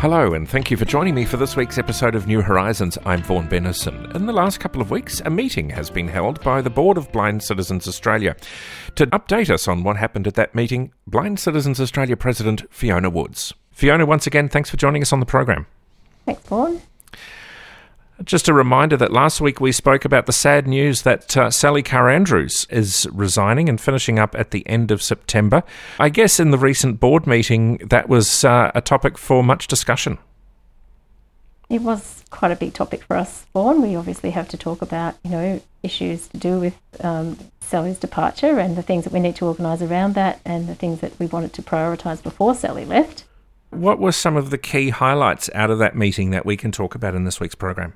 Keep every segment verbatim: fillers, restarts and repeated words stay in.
Hello, and thank you for joining me for this week's episode of New Horizons. I'm Vaughan Benison. In the last couple of weeks, a meeting has been held by the Board of Blind Citizens Australia. To update us on what happened at that meeting, Blind Citizens Australia President Fiona Woods. Fiona, once again, thanks for joining us on the program. Thanks, Vaughan. Just a reminder that last week we spoke about the sad news that uh, Sally Carr-Andrews is resigning and finishing up at the end of September. I guess in the recent board meeting, that was uh, a topic for much discussion. It was quite a big topic for us, Vaughan. We obviously have to talk about, you know, issues to do with um, Sally's departure and the things that we need to organise around that and the things that we wanted to prioritise before Sally left. What were some of the key highlights out of that meeting that we can talk about in this week's program?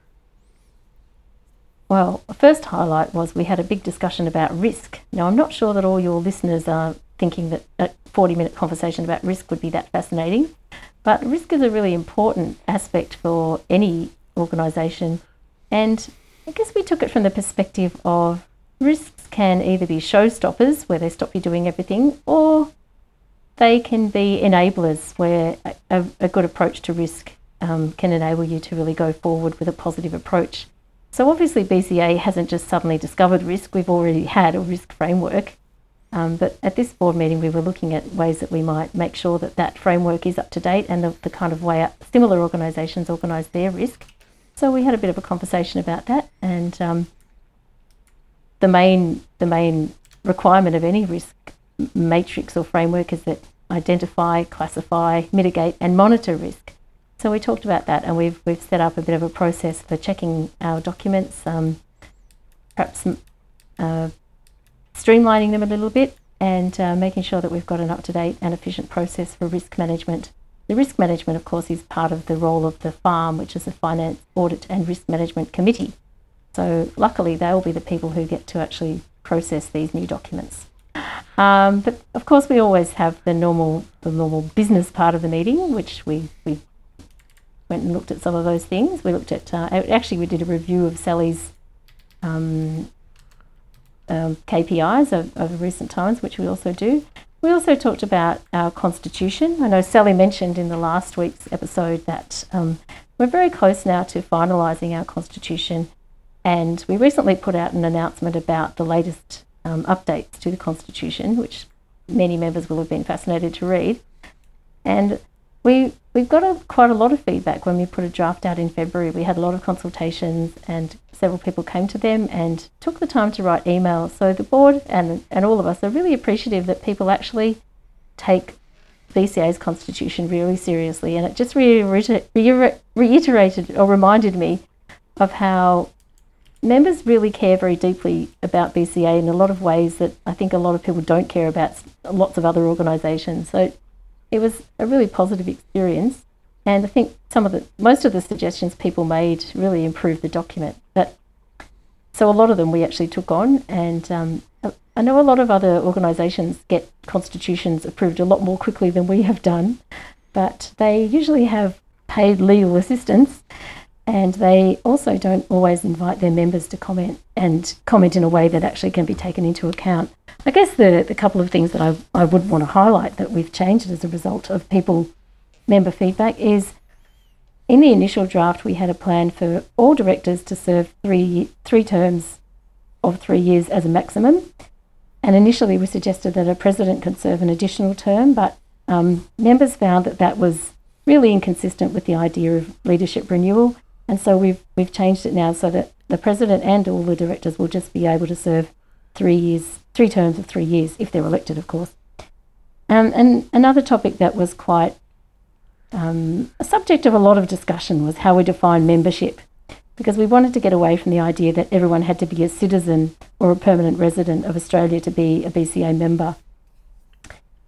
Well, the first highlight was we had a big discussion about risk. Now, I'm not sure that all your listeners are thinking that a forty-minute conversation about risk would be that fascinating, but risk is a really important aspect for any organisation. And I guess we took it from the perspective of risks can either be showstoppers, where they stop you doing everything, or they can be enablers, where a, a good approach to risk um, can enable you to really go forward with a positive approach. So obviously B C A hasn't just suddenly discovered risk, we've already had a risk framework. Um, but at this board meeting we were looking at ways that we might make sure that that framework is up to date and the, the kind of way up, similar organisations organise their risk. So we had a bit of a conversation about that, and um, the main the main requirement of any risk matrix or framework is that identify, classify, mitigate and monitor risk. So we talked about that, and we've we've set up a bit of a process for checking our documents, um, perhaps uh, streamlining them a little bit and uh, making sure that we've got an up-to-date and efficient process for risk management. The risk management, of course, is part of the role of the FARM, which is the Finance, Audit and Risk Management Committee. So luckily they'll be the people who get to actually process these new documents. Um, but of course we always have the normal the normal business part of the meeting, which we we went and looked at some of those things. We looked at, uh, actually we did a review of Sally's um, um, K P Is of, over recent times, which we also do. We also talked about our constitution. I know Sally mentioned in the last week's episode that um, we're very close now to finalising our constitution, and we recently put out an announcement about the latest um, updates to the constitution, which many members will have been fascinated to read. And we We've got a, quite a lot of feedback when we put a draft out in February. We had a lot of consultations and several people came to them and took the time to write emails. So the board and, and all of us are really appreciative that people actually take B C A's constitution really seriously. And it just re- re- re- reiterated or reminded me of how members really care very deeply about B C A in a lot of ways that I think a lot of people don't care about lots of other organisations. So it was a really positive experience, and I think some of the most of the suggestions people made really improved the document. But so a lot of them we actually took on, and um, I know a lot of other organisations get constitutions approved a lot more quickly than we have done, but they usually have paid legal assistance, and they also don't always invite their members to comment and comment in a way that actually can be taken into account. I guess the, the couple of things that I, I would want to highlight that we've changed as a result of people, member feedback, is in the initial draft we had a plan for all directors to serve three three terms of three years as a maximum. And initially we suggested that a president could serve an additional term, but um, members found that that was really inconsistent with the idea of leadership renewal. And so we've we've changed it now so that the president and all the directors will just be able to serve three years, three terms of three years, if they're elected, of course. Um, and another topic that was quite um, a subject of a lot of discussion was how we define membership, because we wanted to get away from the idea that everyone had to be a citizen or a permanent resident of Australia to be a B C A member.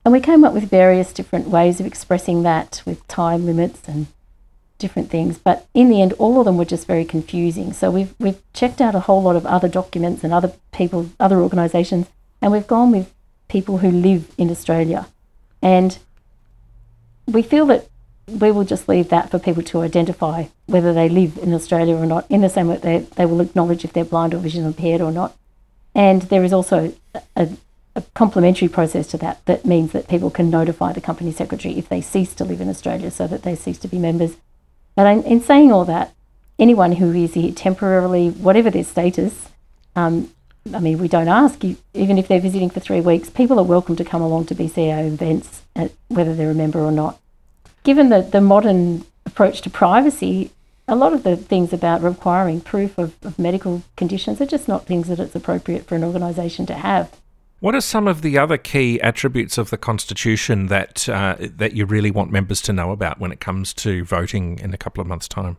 And we came up with various different ways of expressing that, with time limits and different things, but in the end all of them were just very confusing. So we've we've checked out a whole lot of other documents and other people, other organisations, And we've gone with people who live in Australia. And we feel that we will just leave that for people to identify whether they live in Australia or not, in the same way that they, they will acknowledge if they're blind or vision impaired or not. And there is also a, a complementary process to that that means that people can notify the company secretary if they cease to live in Australia, so that they cease to be members. But in, in saying all that, anyone who is here temporarily, whatever their status, um, I mean, we don't ask, you, even if they're visiting for three weeks, people are welcome to come along to B C A O events, at, whether they're a member or not. Given the, the modern approach to privacy, a lot of the things about requiring proof of, of medical conditions are just not things that it's appropriate for an organisation to have. What are some of the other key attributes of the Constitution that uh, that you really want members to know about when it comes to voting in a couple of months' time?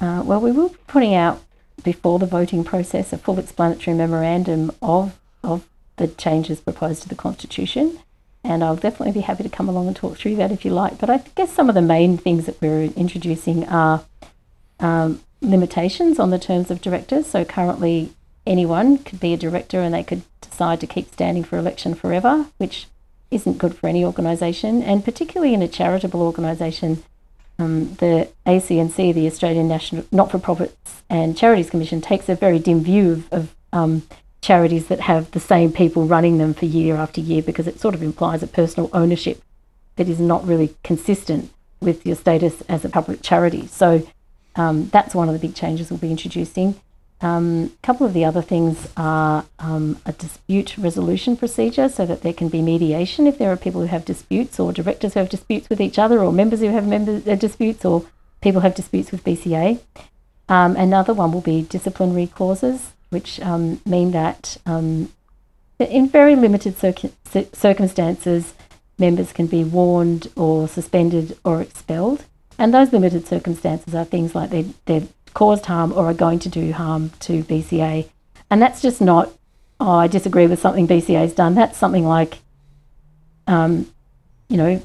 Uh, well, we will be putting out, before the voting process, a full explanatory memorandum of of the changes proposed to the Constitution. And I'll definitely be happy to come along and talk through that if you like. But I guess some of the main things that we're introducing are um, limitations on the terms of directors. So currently anyone could be a director and they could decide to keep standing for election forever, which isn't good for any organisation. And particularly in a charitable organisation, um, the A C N C, the Australian National Not-for-Profits and Charities Commission, takes a very dim view of, of um charities that have the same people running them for year after year, because it sort of implies a personal ownership that is not really consistent with your status as a public charity. So um, that's one of the big changes we'll be introducing. Um, a couple of the other things are um, a dispute resolution procedure, so that there can be mediation if there are people who have disputes, or directors who have disputes with each other, or members who have members uh, disputes, or people have disputes with B C A. Um, another one will be disciplinary clauses, which um, mean that um, in very limited circ- circumstances, members can be warned or suspended or expelled. And those limited circumstances are things like they, they've caused harm or are going to do harm to B C A. And that's just not, oh, I disagree with something B C A's done. That's something like, um, you know,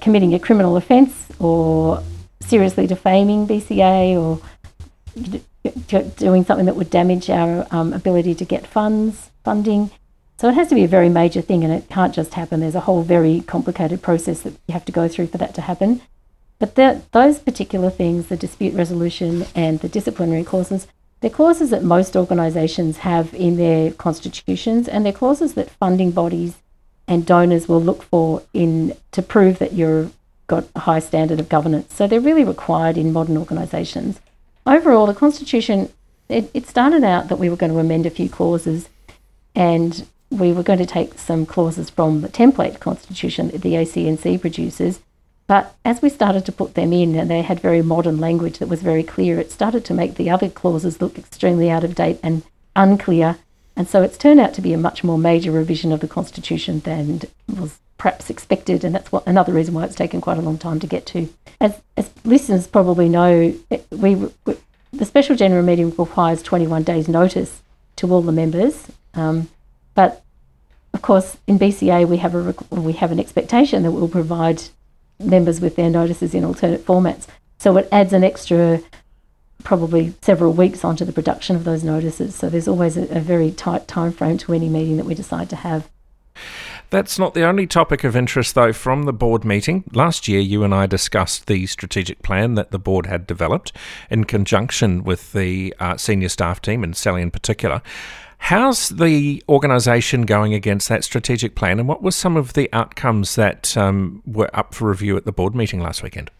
committing a criminal offence, or seriously defaming B C A, or doing something that would damage our um, ability to get funds, funding. So it has to be a very major thing, and it can't just happen. There's a whole very complicated process that you have to go through for that to happen. But that, those particular things, the dispute resolution and the disciplinary clauses, they're clauses that most organisations have in their constitutions, and they're clauses that funding bodies and donors will look for in to prove that you've got a high standard of governance. So they're really required in modern organisations. Overall, the Constitution, it, it started out that we were going to amend a few clauses, and we were going to take some clauses from the template Constitution that the A C N C produces. But as we started to put them in, and they had very modern language that was very clear, it started to make the other clauses look extremely out of date and unclear. And so it's turned out to be a much more major revision of the Constitution than was perhaps expected, and that's what another reason why it's taken quite a long time to get to. As, as listeners probably know, we, we the Special General Meeting requires twenty-one days notice to all the members, um, but of course in B C A we have a we have an expectation that we'll provide members with their notices in alternate formats, so it adds an extra probably several weeks onto the production of those notices. So there's always a, a very tight time frame to any meeting that we decide to have. That's not the only topic of interest, though, from the board meeting. Last year, you and I discussed the strategic plan that the board had developed in conjunction with the uh, senior staff team, and Sally in particular. How's the organisation going against that strategic plan, and what were some of the outcomes that um, were up for review at the board meeting last weekend?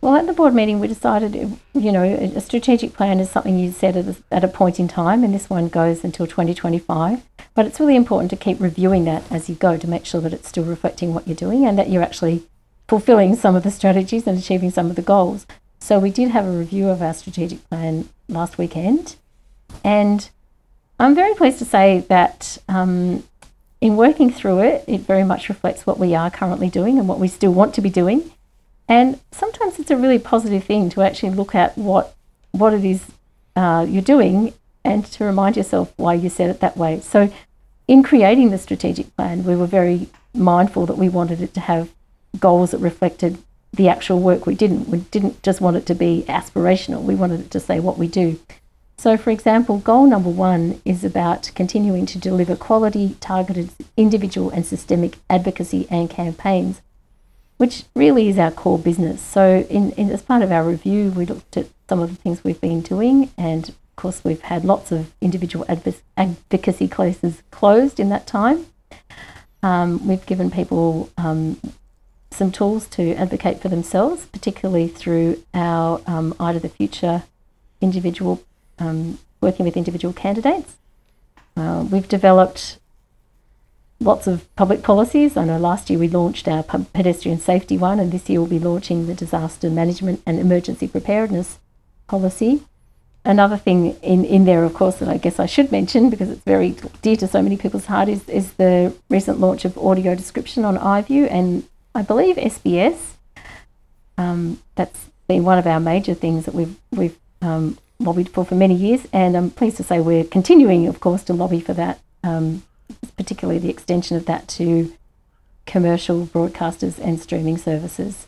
Well, at the board meeting, we decided, you know, a strategic plan is something you set at a, at a point in time, and this one goes until twenty twenty-five. But it's really important to keep reviewing that as you go to make sure that it's still reflecting what you're doing and that you're actually fulfilling some of the strategies and achieving some of the goals. So we did have a review of our strategic plan last weekend. And I'm very pleased to say that um, in working through it, it very much reflects what we are currently doing and what we still want to be doing. And sometimes it's a really positive thing to actually look at what what it is uh, you're doing and to remind yourself why you said it that way. So in creating the strategic plan, we were very mindful that we wanted it to have goals that reflected the actual work we didn't. We didn't just want it to be aspirational. We wanted it to say what we do. So, for example, goal number one is about continuing to deliver quality, targeted, individual and systemic advocacy and campaigns, which really is our core business. So in, in as part of our review, we looked at some of the things we've been doing, and of course we've had lots of individual adv- advocacy classes closed in that time. Um, we've given people um, some tools to advocate for themselves, particularly through our um, Eye to the Future individual, um, working with individual candidates. Uh, we've developed lots of public policies. I know last year we launched our pedestrian safety one, and this year we'll be launching the disaster management and emergency preparedness policy. Another thing in, in there, of course, that I guess I should mention, because it's very dear to so many people's heart, is, is the recent launch of audio description on iView and I believe S B S. Um, that's been one of our major things that we've we've um, lobbied for for many years, and I'm pleased to say we're continuing, of course, to lobby for that, um, particularly the extension of that to commercial broadcasters and streaming services.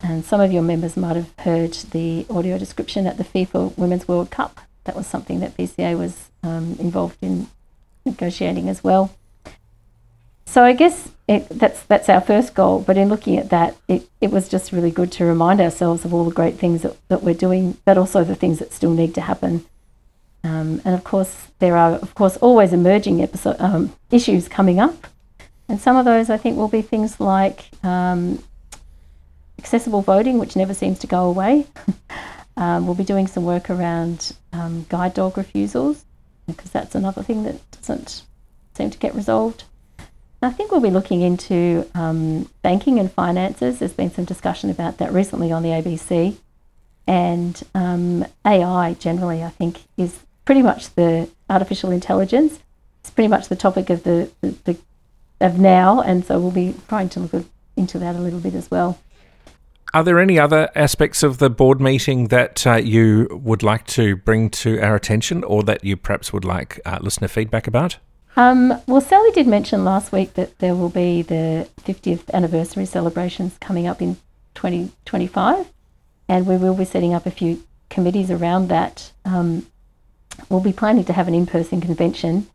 And some of your members might have heard the audio description at the FIFA Women's World Cup. That was something that B C A was um, involved in negotiating as well. So I guess it, that's that's our first goal, but in looking at that, it, it was just really good to remind ourselves of all the great things that, that we're doing, but also the things that still need to happen. Um, and of course, there are of course always emerging episode, um, issues coming up, and some of those I think will be things like um, accessible voting, which never seems to go away. um, we'll be doing some work around um, guide dog refusals, because that's another thing that doesn't seem to get resolved. I think we'll be looking into um, banking and finances. There's been some discussion about that recently on the A B C. And um, A I generally, I think, is pretty much the artificial intelligence. It's pretty much the topic of the, the, the of now, and so we'll be trying to look into that a little bit as well. Are there any other aspects of the board meeting that uh, you would like to bring to our attention, or that you perhaps would like uh, listener feedback about? Um, well, Sally did mention last week that there will be the fiftieth anniversary celebrations coming up in twenty twenty-five, and we will be setting up a few committees around that. Um, we'll be planning to have an in-person convention,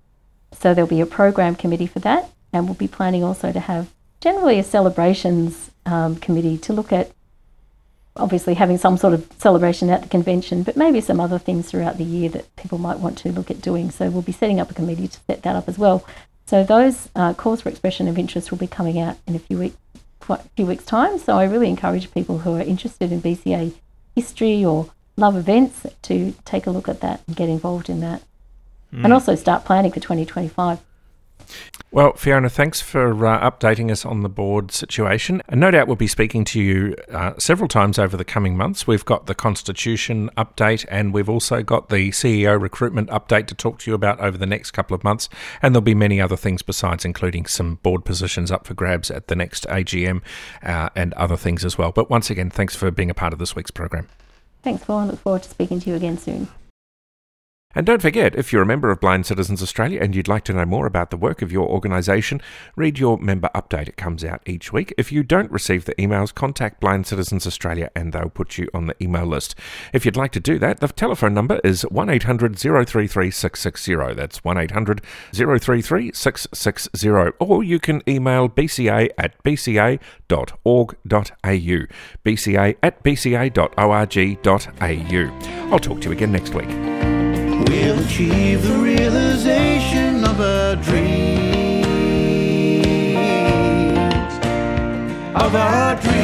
so there'll be a program committee for that, and we'll be planning also to have generally a celebrations um, committee to look at, obviously having some sort of celebration at the convention, but maybe some other things throughout the year that people might want to look at doing. So we'll be setting up a committee to set that up as well. So those uh, calls for expression of interest will be coming out in a few weeks, quite a few weeks' time. So I really encourage people who are interested in B C A history or love events to take a look at that and get involved in that. Mm. And also start planning for twenty twenty-five. Well, Fiona, thanks for uh, updating us on the board situation. And no doubt we'll be speaking to you uh, several times over the coming months. We've got the Constitution update, and we've also got the C E O recruitment update to talk to you about over the next couple of months. And there'll be many other things besides, including some board positions up for grabs at the next A G M uh, and other things as well. But once again, thanks for being a part of this week's program. Thanks, Vaughan. I look forward to speaking to you again soon. And don't forget, if you're a member of Blind Citizens Australia and you'd like to know more about the work of your organisation, read your member update. It comes out each week. If you don't receive the emails, contact Blind Citizens Australia and they'll put you on the email list. If you'd like to do that, the telephone number is one eight hundred, zero three three, six six zero. That's one eight hundred, zero three three, six six zero. Or you can email bca at bca dot org dot au. bca at bca dot org dot au. I'll talk to you again next week. We'll achieve the realization of our dreams, of our dreams.